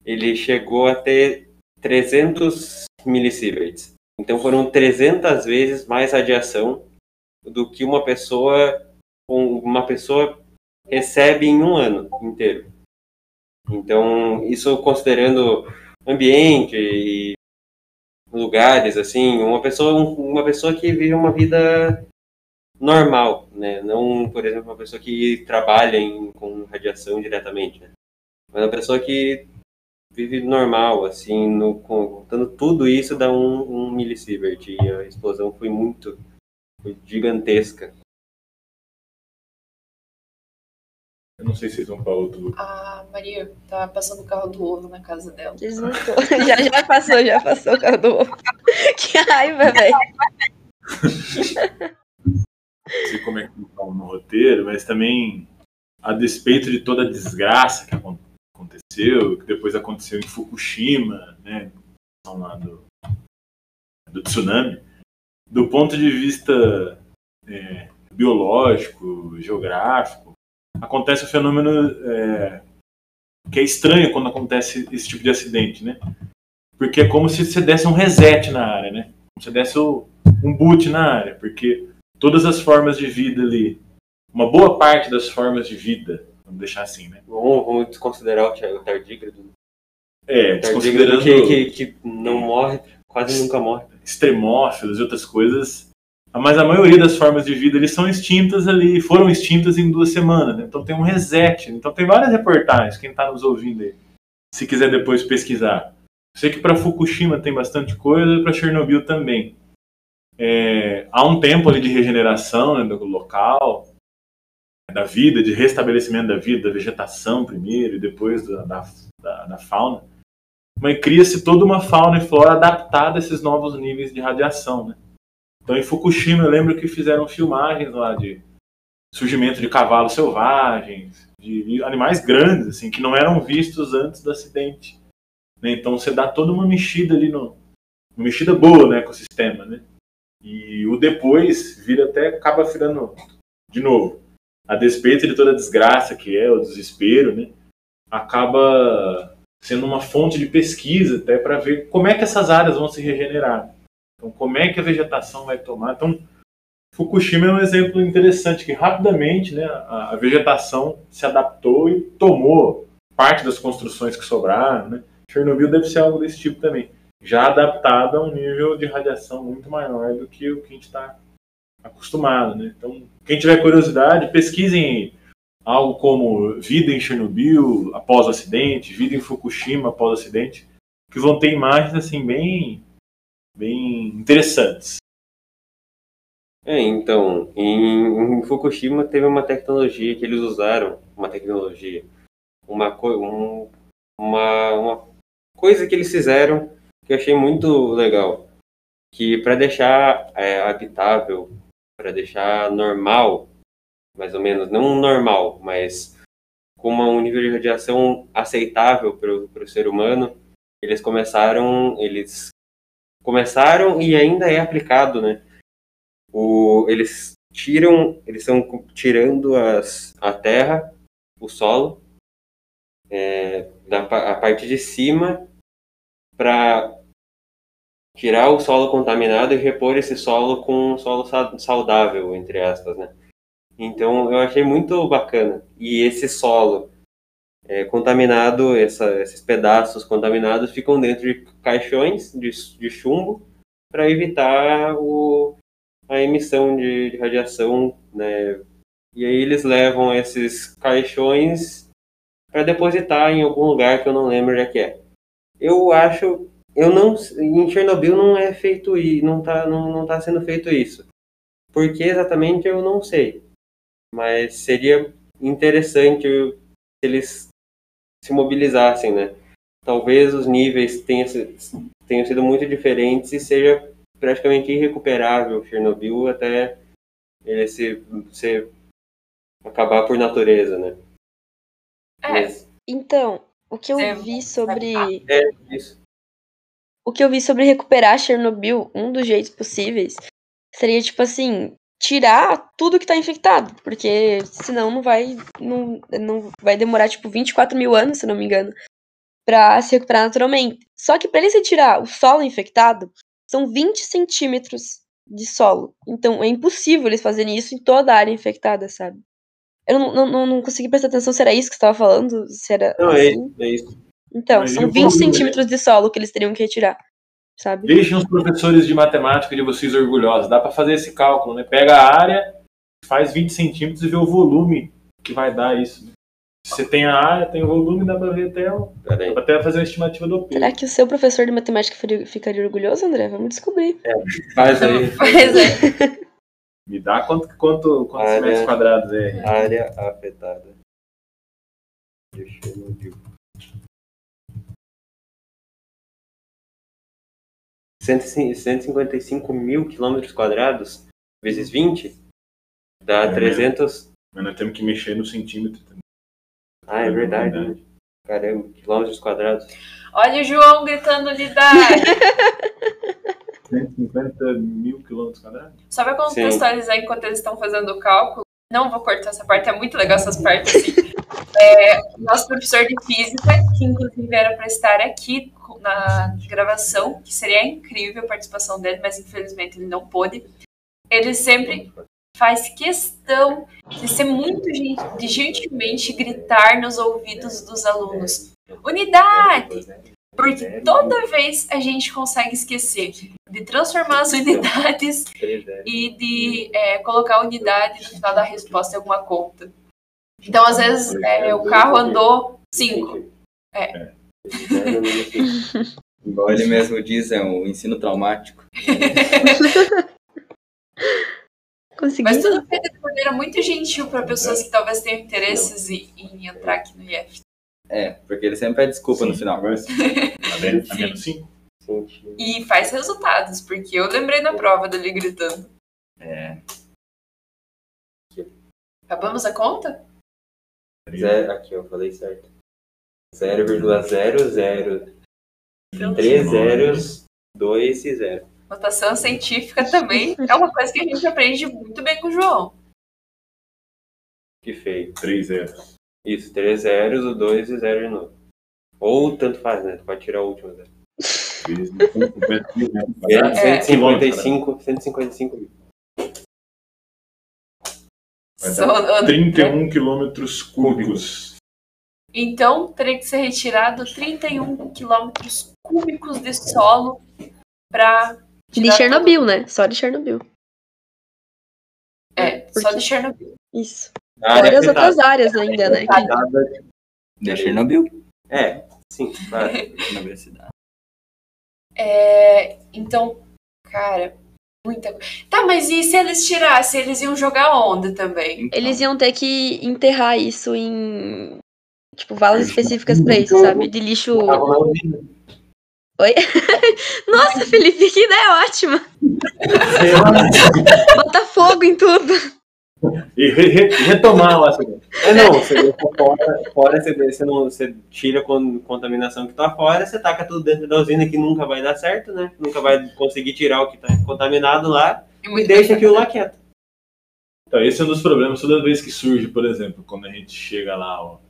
ele chegou a ter trezentos milisieverts. Então foram trezentas vezes mais radiação do que uma pessoa, uma pessoa recebe em um ano inteiro. Então, isso considerando ambiente e lugares, assim, uma pessoa, uma pessoa que vive uma vida normal, né? Não, por exemplo, uma pessoa que trabalha em, com radiação diretamente, né? Mas uma pessoa que vive normal, assim, no, contando tudo isso dá um, um milisievert, e a explosão foi muito, foi gigantesca. Eu não sei se vocês vão falar outro. Ah, Maria, tá passando o carro do ovo na casa dela. já, já passou, já passou o carro do ovo. Que raiva, velho. Não sei como é que fala no roteiro, mas também, a despeito de toda a desgraça que aconteceu, que depois aconteceu em Fukushima, né, do, do tsunami, do ponto de vista é, biológico, geográfico, acontece um fenômeno é, que é estranho quando acontece esse tipo de acidente, né? Porque é como se você desse um reset na área, né? Como se você desse um boot na área, porque todas as formas de vida ali, uma boa parte das formas de vida, vamos deixar assim, né? Vamos, vamos desconsiderar o tardígrado. É, o tardígrado desconsiderando... que, que, que não morre, quase nunca morre. Extremófilos e outras coisas... Mas a maioria das formas de vida, eles são extintas ali, foram extintas em duas semanas, né? Então tem um reset, então tem várias reportagens, quem está nos ouvindo aí, se quiser depois pesquisar. Eu sei que para Fukushima tem bastante coisa, para Chernobyl também. É, há um tempo ali de regeneração, né, do local, da vida, de restabelecimento da vida, da vegetação primeiro e depois da, da, da, da fauna. Mas cria-se toda uma fauna e flora adaptada a esses novos níveis de radiação, né? Então, em Fukushima, eu lembro que fizeram filmagens lá de surgimento de cavalos selvagens, de animais grandes, assim, que não eram vistos antes do acidente, né? Então, você dá toda uma mexida ali, no, uma mexida boa no ecossistema, né? E o depois vira até, acaba virando de novo. A despeito de toda a desgraça que é, o desespero, né? Acaba sendo uma fonte de pesquisa até para ver como é que essas áreas vão se regenerar. Então, como é que a vegetação vai tomar? Então, Fukushima é um exemplo interessante, que rapidamente, né, a, a vegetação se adaptou e tomou parte das construções que sobraram, né? Chernobyl deve ser algo desse tipo também, já adaptado a um nível de radiação muito maior do que o que a gente está acostumado, né? Então, quem tiver curiosidade, pesquisem algo como vida em Chernobyl após o acidente, vida em Fukushima após o acidente, que vão ter imagens assim bem... bem interessantes. É, então, em, em Fukushima teve uma tecnologia que eles usaram, uma tecnologia, uma, co- um, uma, uma coisa que eles fizeram que eu achei muito legal, que para deixar é, habitável, para deixar normal, mais ou menos, não normal, mas com uma, um nível de radiação aceitável para o ser humano, eles começaram, eles Começaram e ainda é aplicado, né? O, eles tiram, eles estão tirando as, a terra, o solo, é, da a parte de cima, para tirar o solo contaminado e repor esse solo com um solo saudável, entre aspas, né? Então eu achei muito bacana. E esse solo É, contaminado, essa, esses pedaços contaminados ficam dentro de caixões de, de chumbo para evitar o, a emissão de, de radiação, né? E aí eles levam esses caixões para depositar em algum lugar que eu não lembro onde é. Eu acho, eu não, em Chernobyl não é feito isso, não está não, não tá sendo feito isso. Por que exatamente eu não sei, mas seria interessante se eles se mobilizassem, né? Talvez os níveis tenham, tenham sido muito diferentes e seja praticamente irrecuperável Chernobyl até ele se, se acabar por natureza, né? É. Mas... Então, o que eu é. vi sobre... É, isso. O que eu vi sobre recuperar Chernobyl, um dos jeitos possíveis, seria, tipo assim, tirar tudo que tá infectado, porque senão não vai, não, não vai demorar, tipo, vinte e quatro mil anos, se não me engano, pra se recuperar naturalmente. Só que pra ele se tirar o solo infectado, são vinte centímetros de solo. Então, é impossível eles fazerem isso em toda a área infectada, sabe? Eu não, não, não consegui prestar atenção se era isso que você estava falando, se era não, assim. é, é isso. Então, mas são vinte centímetros de solo que eles teriam que retirar, sabe? Deixem os professores de matemática de vocês orgulhosos. Dá para fazer esse cálculo, né? Pega a área, faz vinte centímetros e vê o volume que vai dar isso, né? Se você tem a área, tem o volume, dá para ver até, o... dá até fazer uma estimativa do peso. Será que o seu professor de matemática ficaria orgulhoso, André? Vamos descobrir. É, faz aí. Faz aí. Me dá quanto, quanto, quantos área, metros quadrados é. Área afetada. Deixa eu ver. cento e cinquenta e cinco mil quilômetros quadrados vezes vinte dá é, trezentos. Mas nós temos que mexer no centímetro também. Ah, é verdade. Né? Caramba, quilômetros quadrados. Olha o João gritando lidar. cento e cinquenta mil quilômetros quadrados? Só para contextualizar, sim, enquanto eles estão fazendo o cálculo, não vou cortar essa parte, é muito legal essas partes. Assim. É, nosso professor de física, que inclusive era para estar aqui na gravação, que seria incrível a participação dele, mas infelizmente ele não pôde. Ele sempre faz questão de ser muito de gentilmente gritar nos ouvidos dos alunos. Unidade! Porque toda vez a gente consegue esquecer de transformar as unidades e de é, colocar a unidade no final da resposta em alguma conta. Então, às vezes, é, o carro andou cinco. É. Igual ele mesmo diz, é um ensino traumático. Consegui. Mas tudo feito de maneira muito gentil para pessoas que talvez tenham interesses em, em entrar aqui no I E F. É, porque ele sempre pede desculpa, sim, no final. Mas... Tá vendo? Tá vendo? Sim. E faz resultados, porque eu lembrei na prova dele gritando. É. Acabamos a conta? Zero, aqui, eu falei certo. zero vírgula zero zero. Três zeros, dois e zero. Notação científica também é uma coisa que a gente aprende muito bem com o João. Que feio. Três zeros. Isso, três zeros, o dois e zero de novo. Ou tanto faz, né? Tu pode tirar o último zero. É, cento e cinquenta e cinco mil. trinta e um quilômetros cúbicos. Então, teria que ser retirado trinta e um quilômetros cúbicos de solo para... De Chernobyl, tudo, né? Só de Chernobyl. É, porque... só de Chernobyl. Isso. Várias área outras áreas ainda, né? De Chernobyl? É, sim, claro. É, então, cara, muita coisa. Tá, mas e se eles tirassem? Eles iam jogar onda também? Então. Eles iam ter que enterrar isso em, tipo, valas específicas pra isso, sabe? De lixo... Oi? Nossa, Felipe, que ideia ótima! Bota fogo em tudo! E re, re, retomar o assunto. É, não, você, fora, fora você, você, não, você tira a con, contaminação que tá fora, você taca tudo dentro da usina, que nunca vai dar certo, né? Nunca vai conseguir tirar o que tá contaminado lá e, e deixa aquilo lá quieto. Então, esse é um dos problemas toda vez que surge, por exemplo, quando a gente chega lá, ó,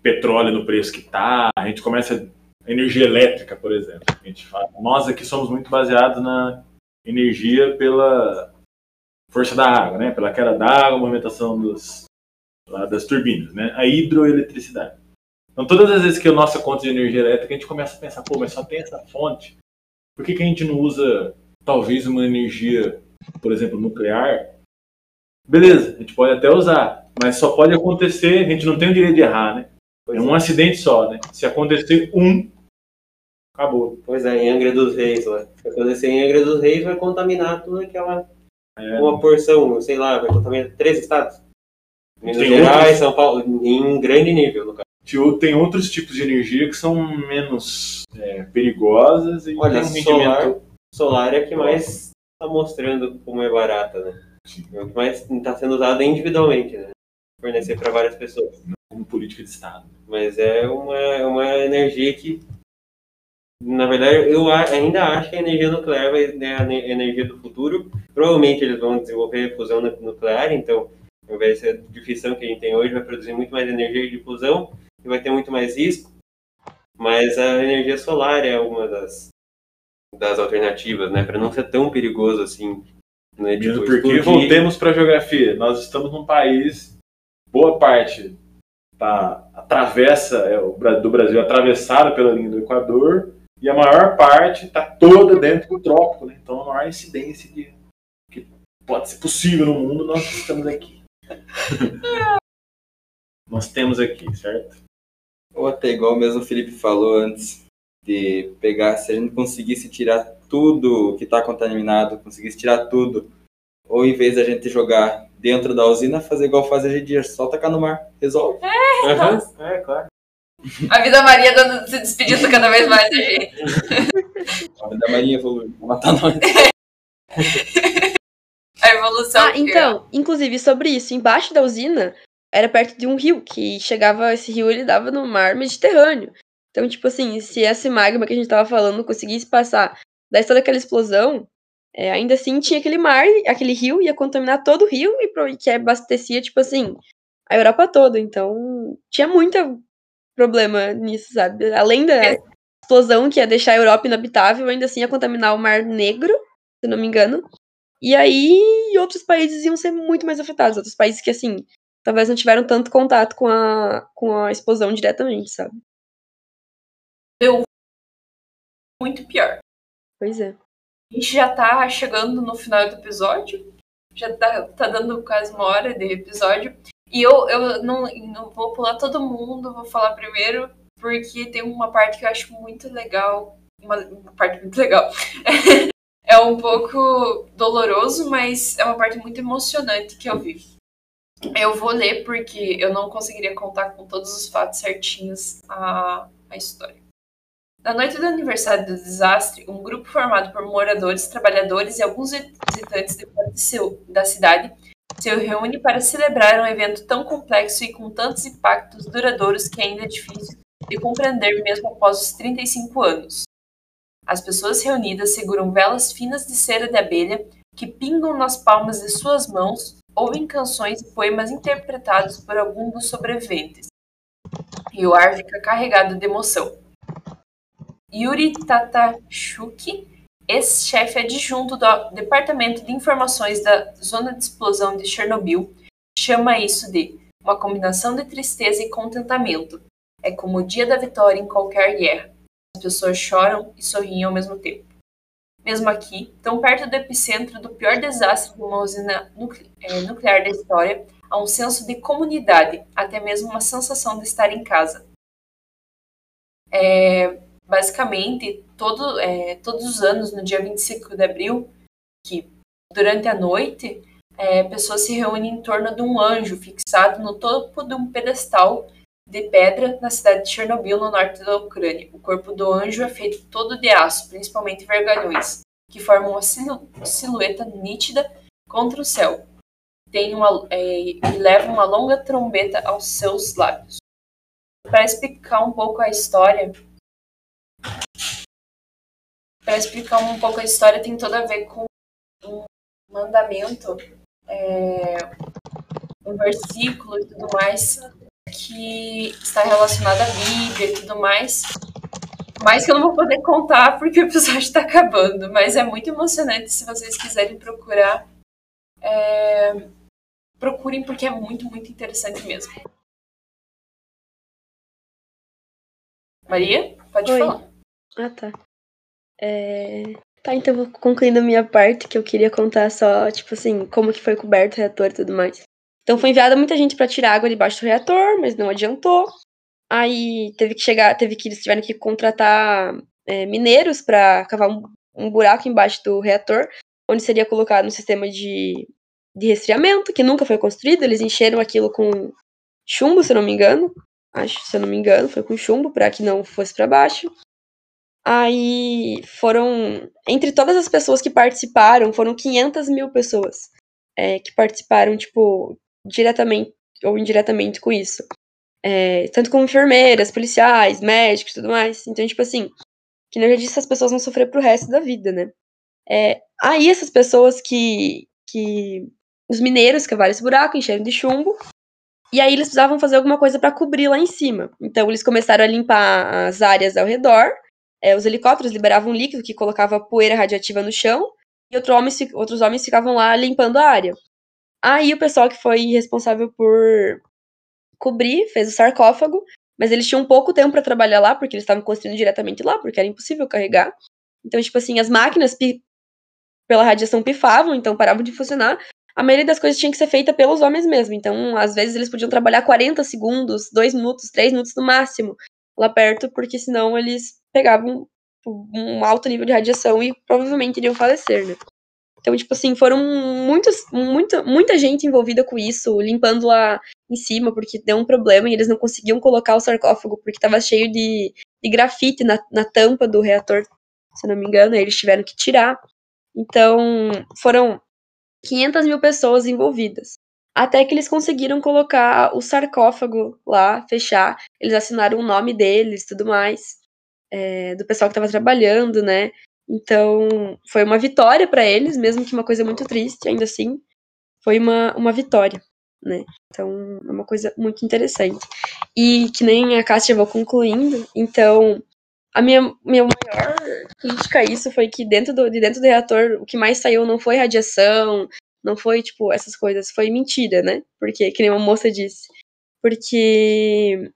petróleo no preço que tá, a gente começa a energia elétrica, por exemplo. A gente fala, nós aqui somos muito baseados na energia pela... força da água, né? Pela queda da água, movimentação dos, lá das turbinas, né? A hidroeletricidade. Então, todas as vezes que a nossa conta de energia elétrica, a gente começa a pensar, pô, mas só tem essa fonte. Por que que a gente não usa, talvez, uma energia, por exemplo, nuclear? Beleza, a gente pode até usar, mas só pode acontecer, a gente não tem o direito de errar, né? É um acidente só, né? Se acontecer um, acabou. Pois é, em Angra dos Reis, lá. Se acontecer em Angra dos Reis, vai contaminar toda aquela... É. Uma porção, sei lá, vai contaminar três estados. Minas tem Gerais, outros... São Paulo, em grande nível, no caso. Tem outros tipos de energia que são menos é, perigosas e olha, tem um solar, rendimento... solar é a que mais está mostrando como é barata, né? Sim. É o que mais está sendo usado individualmente, né? Fornecer para várias pessoas. Não como política de estado. Mas é uma, uma energia que Na verdade, eu ainda acho que a energia nuclear vai ser a energia do futuro. Provavelmente eles vão desenvolver fusão nuclear, então ao invés de fissão que a gente tem hoje, vai produzir muito mais energia de fusão e vai ter muito mais risco. Mas a energia solar é uma das, das alternativas, né? Para não ser tão perigoso assim. Né? Tipo, porque explodir... voltemos para a geografia. Nós estamos num país, boa parte tá, atravessa, é, do Brasil, atravessada pela linha do Equador. E a maior parte está toda dentro do trópico, né? Então a maior incidência que, que pode ser possível no mundo, nós estamos aqui. Nós temos aqui, certo? Ou até igual mesmo o Felipe falou antes, de pegar, se a gente conseguisse tirar tudo que está contaminado, conseguisse tirar tudo, ou em vez da gente jogar dentro da usina, fazer igual faz hoje em dia, só tacar no mar, resolve. É, uhum. É claro. A vida Maria dando, se despedindo cada vez mais da gente. A vida Maria falou, vou matar nós. A evolução. Ah, então, inclusive sobre isso, embaixo da usina, era perto de um rio, que chegava, esse rio ele dava no mar Mediterrâneo. Então, tipo assim, se esse magma que a gente tava falando conseguisse passar da história daquela explosão, é, ainda assim tinha aquele mar, aquele rio, ia contaminar todo o rio, e que abastecia, tipo assim, a Europa toda. Então, tinha muita... problema nisso, sabe? Além da é. explosão que ia deixar a Europa inabitável, ainda assim ia contaminar o Mar Negro, se não me engano. E aí outros países iam ser muito mais afetados. Outros países que, assim, talvez não tiveram tanto contato com a, com a explosão diretamente, sabe? Deu muito pior. Pois é. A gente já tá chegando no final do episódio. Já tá, tá dando quase uma hora de episódio. E eu, eu não, não vou pular todo mundo, vou falar primeiro, porque tem uma parte que eu acho muito legal, uma, uma parte muito legal, é um pouco doloroso, mas é uma parte muito emocionante que eu vi. Eu vou ler porque eu não conseguiria contar com todos os fatos certinhos a, a história. Na noite do aniversário do desastre, um grupo formado por moradores, trabalhadores e alguns visitantes da cidade se reúne para celebrar um evento tão complexo e com tantos impactos duradouros que ainda é difícil de compreender mesmo após os trinta e cinco anos. As pessoas reunidas seguram velas finas de cera de abelha que pingam nas palmas de suas mãos, ouvem canções e poemas interpretados por algum dos sobreviventes. E o ar fica carregado de emoção. Yuri Tatashuki, ex-chefe adjunto do Departamento de Informações da Zona de Explosão de Chernobyl, chama isso de uma combinação de tristeza e contentamento. É como o dia da vitória em qualquer guerra. As pessoas choram e sorriem ao mesmo tempo. Mesmo aqui, tão perto do epicentro do pior desastre de uma usina nuclear da história, há um senso de comunidade, até mesmo uma sensação de estar em casa. É... Basicamente, todo, é, todos os anos, no dia vinte e cinco de abril, que durante a noite, é, pessoas se reúnem em torno de um anjo fixado no topo de um pedestal de pedra na cidade de Chernobyl, no norte da Ucrânia. O corpo do anjo é feito todo de aço, principalmente vergalhões, que formam uma silu- silhueta nítida contra o céu. Tem uma, é, e leva uma longa trombeta aos seus lábios. Para explicar um pouco a história... Para explicar um pouco a história, tem tudo a ver com um mandamento, é, um versículo e tudo mais, que está relacionado à Bíblia e tudo mais. Mas que eu não vou poder contar porque o episódio está acabando, mas é muito emocionante. Se vocês quiserem procurar, é, procurem porque é muito, muito interessante mesmo. Maria, pode Oi. falar. Ah, tá. É... Tá, então vou concluindo a minha parte, que eu queria contar só, tipo assim, como que foi coberto o reator e tudo mais. Então foi enviada muita gente pra tirar água debaixo do reator, mas não adiantou. Aí teve que chegar, teve que eles tiveram que contratar é, mineiros pra cavar um, um buraco embaixo do reator, onde seria colocado um sistema de, de resfriamento, que nunca foi construído. Eles encheram aquilo com chumbo, se eu não me engano. Acho, se eu não me engano, foi com chumbo, pra que não fosse pra baixo. Aí foram, entre todas as pessoas que participaram, foram quinhentas mil pessoas é, que participaram, tipo, diretamente ou indiretamente com isso. É, tanto como enfermeiras, policiais, médicos e tudo mais. Então, tipo assim, que ele já disse que as pessoas vão sofrer pro resto da vida, né? É, aí essas pessoas que, que... Os mineiros cavaram esse buraco, encheram de chumbo, e aí eles precisavam fazer alguma coisa para cobrir lá em cima. Então eles começaram a limpar as áreas ao redor, é, os helicópteros liberavam um líquido que colocava poeira radioativa no chão, e outro homem, outros homens ficavam lá limpando a área. Aí o pessoal que foi responsável por cobrir fez o sarcófago, mas eles tinham pouco tempo para trabalhar lá, porque eles estavam construindo diretamente lá, porque era impossível carregar. Então, tipo assim, as máquinas pi- pela radiação pifavam, então paravam de funcionar. A maioria das coisas tinha que ser feita pelos homens mesmo. Então, às vezes, eles podiam trabalhar quarenta segundos, dois minutos, três minutos no máximo lá perto, porque senão eles pegavam um alto nível de radiação e provavelmente iriam falecer, né? Então, tipo assim, foram muitos, muito, muita gente envolvida com isso, limpando lá em cima, porque deu um problema e eles não conseguiam colocar o sarcófago, porque estava cheio de, de grafite na, na tampa do reator, se não me engano, aí eles tiveram que tirar. Então, foram quinhentas mil pessoas envolvidas. Até que eles conseguiram colocar o sarcófago lá, fechar, eles assinaram o nome deles e tudo mais, é, do pessoal que estava trabalhando, né? Então, foi uma vitória para eles, mesmo que uma coisa muito triste, ainda assim, foi uma, uma vitória, né? Então, é uma coisa muito interessante. E que nem a Cássia vou concluindo, então, a minha, minha maior crítica a isso foi que dentro do, de dentro do reator, o que mais saiu não foi radiação, não foi, tipo, essas coisas, foi mentira, né? Porque, que nem uma moça disse, porque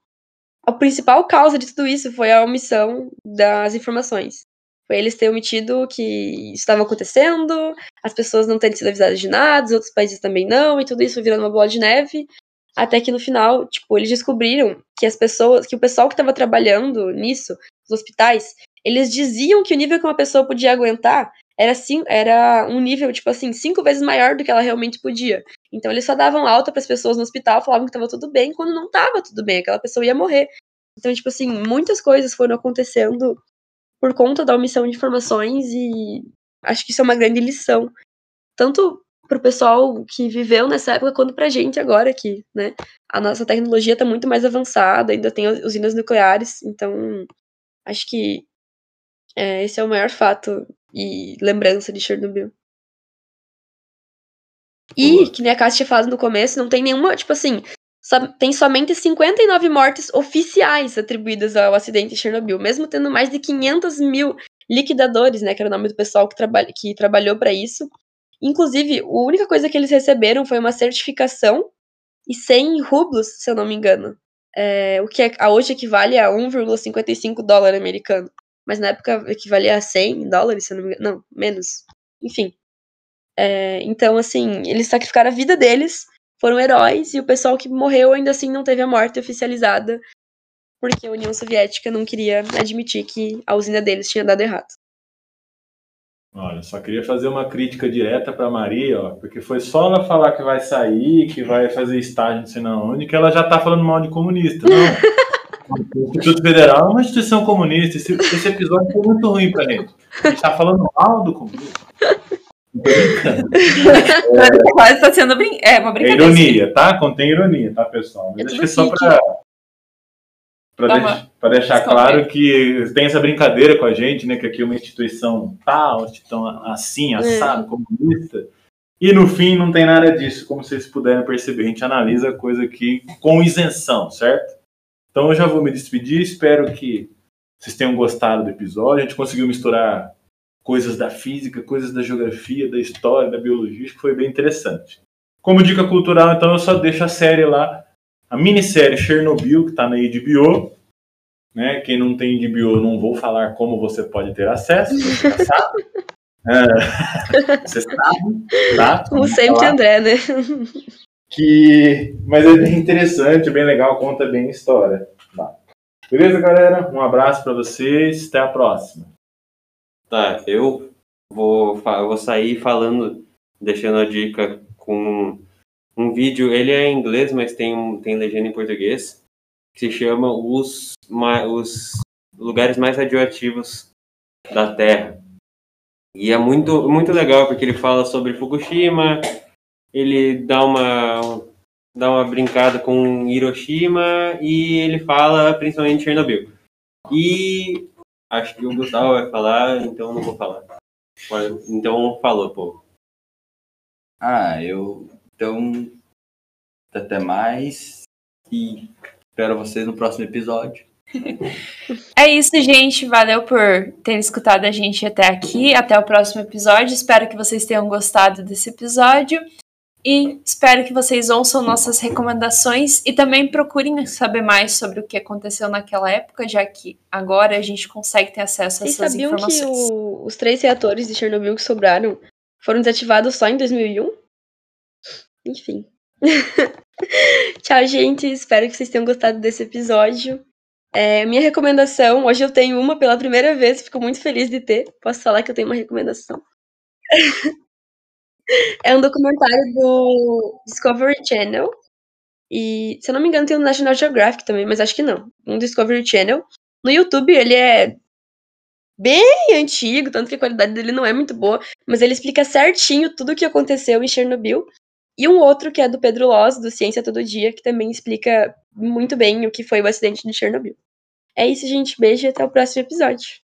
a principal causa de tudo isso foi a omissão das informações. Foi eles terem omitido que isso estava acontecendo, as pessoas não terem sido avisadas de nada, os outros países também não, e tudo isso virando uma bola de neve, até que no final, tipo, eles descobriram que as pessoas, que o pessoal que estava trabalhando nisso, os hospitais, eles diziam que o nível que uma pessoa podia aguentar era, sim, era um nível, tipo assim, cinco vezes maior do que ela realmente podia. Então eles só davam alta para as pessoas no hospital, falavam que estava tudo bem, quando não estava tudo bem, aquela pessoa ia morrer. Então, tipo assim, muitas coisas foram acontecendo por conta da omissão de informações, e acho que isso é uma grande lição, tanto pro pessoal que viveu nessa época, quanto pra gente agora aqui, né? A nossa tecnologia tá muito mais avançada, ainda tem usinas nucleares, então acho que é, esse é o maior fato e lembrança de Chernobyl. E, que nem a Cássia tinha falado no começo, não tem nenhuma, tipo assim, tem somente cinquenta e nove mortes oficiais atribuídas ao acidente de Chernobyl, mesmo tendo mais de quinhentos mil liquidadores, né, que era o nome do pessoal que, traba- que trabalhou para isso. Inclusive, a única coisa que eles receberam foi uma certificação e cem rublos, se eu não me engano, é, o que é, a hoje equivale a um vírgula cinquenta e cinco dólar americano, mas na época equivalia a cem dólares, se eu não me engano, não, menos, enfim. É, então, assim, eles sacrificaram a vida deles, foram heróis, e o pessoal que morreu ainda assim não teve a morte oficializada, porque a União Soviética não queria admitir que a usina deles tinha dado errado. Olha, só queria fazer uma crítica direta para a Maria, ó, porque foi só ela falar que vai sair, que vai fazer estágio não sei na onde, que ela já está falando mal de comunista. Não? O Instituto Federal é uma instituição comunista, esse, esse episódio foi muito ruim para a gente. A gente está falando mal do comunista. É, quase está sendo brin- é, uma brincadeira. É ironia, tá? Contém ironia, tá, pessoal? Mas é acho que é só para de- deixar Desculpa. Claro que tem essa brincadeira com a gente, né? Que aqui é uma instituição tal, tá, assim, assado, é. comunista. E no fim não tem nada disso, como vocês puderam perceber. A gente analisa a coisa aqui com isenção, certo? Então eu já vou me despedir, espero que vocês tenham gostado do episódio. A gente conseguiu misturar coisas da física, coisas da geografia, da história, da biologia, acho que foi bem interessante. Como dica cultural, então, eu só deixo a série lá, a minissérie Chernobyl, que está na H B O. Né? Quem não tem H B O, não vou falar como você pode ter acesso, você já sabe. É, você sabe, tá? Como sempre, André, né? Que... Mas é bem interessante, bem legal, conta bem a história. Tá. Beleza, galera? Um abraço para vocês, até a próxima. Tá, eu vou, vou sair falando, deixando a dica com um vídeo, ele é em inglês, mas tem, tem legenda em português, que se chama Os, os Lugares Mais Radioativos da Terra. E é muito, muito legal, porque ele fala sobre Fukushima, ele dá uma, dá uma brincada com Hiroshima e ele fala principalmente de Chernobyl. E Acho que o Gustavo vai falar, então não vou falar. Então falou, pô. Ah, eu... Então... Até mais. E espero vocês no próximo episódio. É isso, gente. Valeu por terem escutado a gente até aqui. Até o próximo episódio. Espero que vocês tenham gostado desse episódio. E espero que vocês ouçam nossas recomendações e também procurem saber mais sobre o que aconteceu naquela época, já que agora a gente consegue ter acesso a vocês essas informações. Vocês sabiam que o, os três reatores de Chernobyl que sobraram foram desativados só em dois mil e um? Enfim. Tchau, gente. Espero que vocês tenham gostado desse episódio. É, minha recomendação, hoje eu tenho uma pela primeira vez, fico muito feliz de ter. Posso falar que eu tenho uma recomendação. É um documentário do Discovery Channel. E, se eu não me engano, tem o National Geographic também, mas acho que não. Um Discovery Channel. No YouTube, ele é bem antigo, tanto que a qualidade dele não é muito boa, mas ele explica certinho tudo o que aconteceu em Chernobyl. E um outro, que é do Pedro Loz, do Ciência Todo Dia, que também explica muito bem o que foi o acidente de Chernobyl. É isso, gente. Beijo e até o próximo episódio.